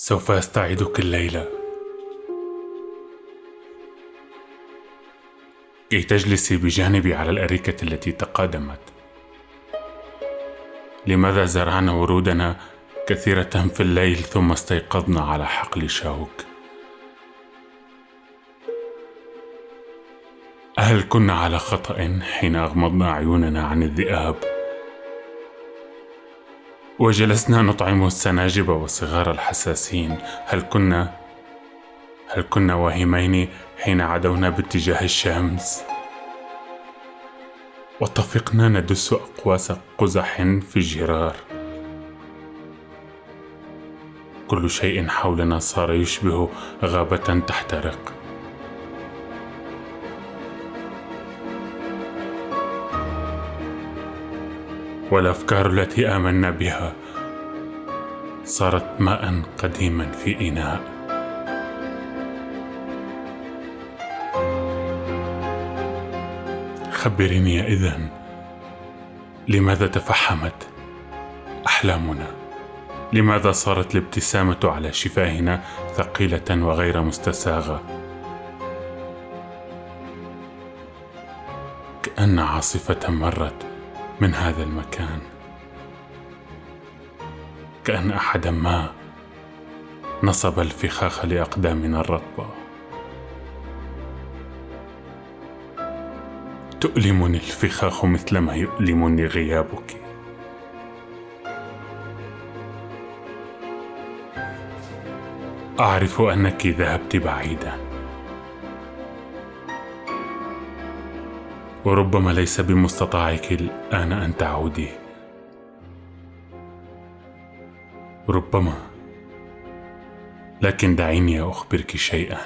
سوف أستعيدك الليلة كي تجلسي بجانبي على الأريكة التي تقادمت. لماذا زرعنا ورودنا كثيرة في الليل ثم استيقظنا على حقل شوك؟ هل كنا على خطأ حين أغمضنا عيوننا عن الذئاب وجلسنا نطعم السناجب وصغار الحساسين؟ هل كنا واهمين حين عدونا باتجاه الشمس واتفقنا ندس أقواس قزح في الجرار؟ كل شيء حولنا صار يشبه غابة تحترق. والأفكار التي آمنا بها صارت ماء قديما في إناء. خبريني إذن، لماذا تفحمت أحلامنا؟ لماذا صارت الابتسامة على شفاهنا ثقيلة وغير مستساغة، كأن عاصفة مرت من هذا المكان، كأن أحدا ما نصب الفخاخ لأقدامنا الرطبة. تؤلمني الفخاخ مثلما يؤلمني غيابك. أعرف أنك ذهبت بعيدا، وربما ليس بمستطاعك الآن أن تعودي. ربما، لكن دعيني أخبرك شيئا.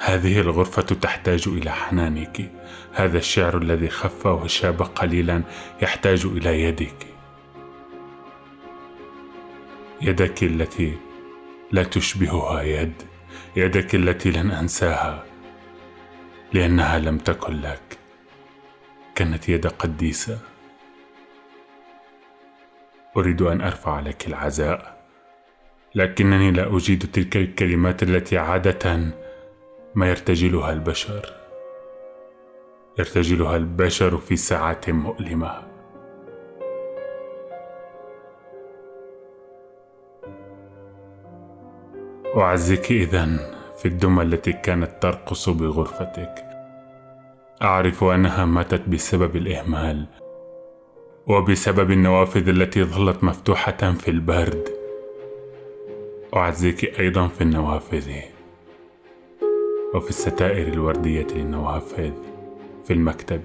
هذه الغرفة تحتاج إلى حنانك. هذا الشعر الذي خف وشاب قليلا يحتاج إلى يدك التي لا تشبهها يدك التي لن أنساها لأنها لم تكن لك، كانت يد قديسة. أريد أن أرفع لك العزاء، لكنني لا أجيد تلك الكلمات التي عادة ما يرتجلها البشر في ساعة مؤلمة. أعزك إذن في الدمى التي كانت ترقص بغرفتك. أعرف أنها ماتت بسبب الإهمال وبسبب النوافذ التي ظلت مفتوحة في البرد. أعزيك أيضا في النوافذ وفي الستائر الوردية للنوافذ، في المكتب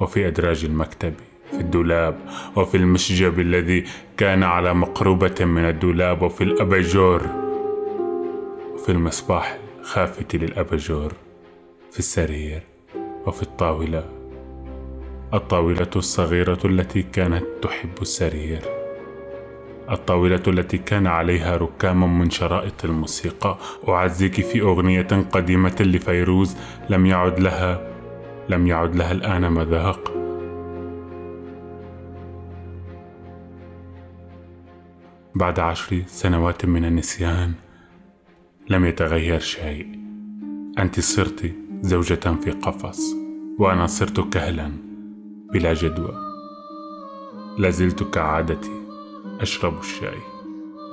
وفي أدراج المكتب، في الدولاب وفي المشجب الذي كان على مقربة من الدولاب، وفي الأباجور، في المصباح الخافت للأباجور، في السرير وفي الطاولة الصغيرة التي كانت تحب السرير، الطاولة التي كان عليها ركام من شرائط الموسيقى. أعزيك في أغنية قديمة لفيروز لم يعد لها الآن مذاق. بعد 10 سنوات من النسيان لم يتغير شيء. أنت صرت زوجة في قفص، وأنا صرت كهلا بلا جدوى. لازلت كعادتي أشرب الشاي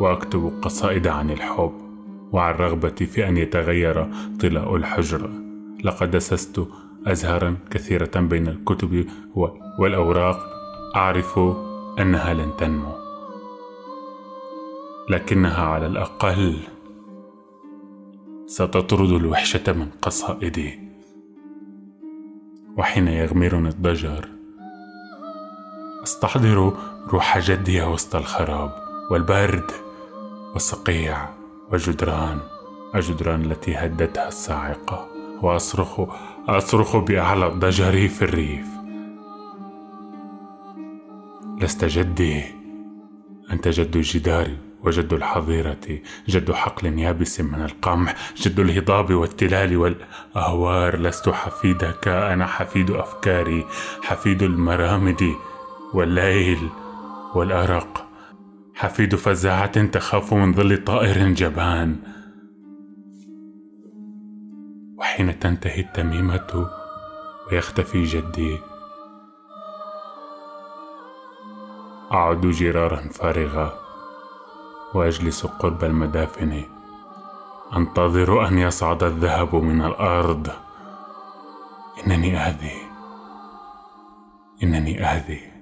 وأكتب قصائد عن الحب وعن رغبتي في أن يتغير طلاء الحجرة. لقد دسست أزهارا كثيرة بين الكتب والأوراق. أعرف أنها لن تنمو، لكنها على الأقل ستطرد الوحشة من قصائدي. وحين يغمرني الضجر أستحضر روح جدي وسط الخراب والبرد والصقيع والجدران التي هدتها الصاعقة، وأصرخ بأعلى الضجر في الريف. لست جدي، أنت جد جداري وجد الحظيرة، جد حقل يابس من القمح، جد الهضاب والتلال والأهوار. لست حفيدك، أنا حفيد أفكاري، حفيد المرامد والليل والأرق. حفيد فزاعة تخاف من ظل طائر جبان. وحين تنتهي التميمة ويختفي جدي، أعود جرارا فارغة وأجلس قرب المدافن، أنتظر أن يصعد الذهب من الأرض. إنني أهذي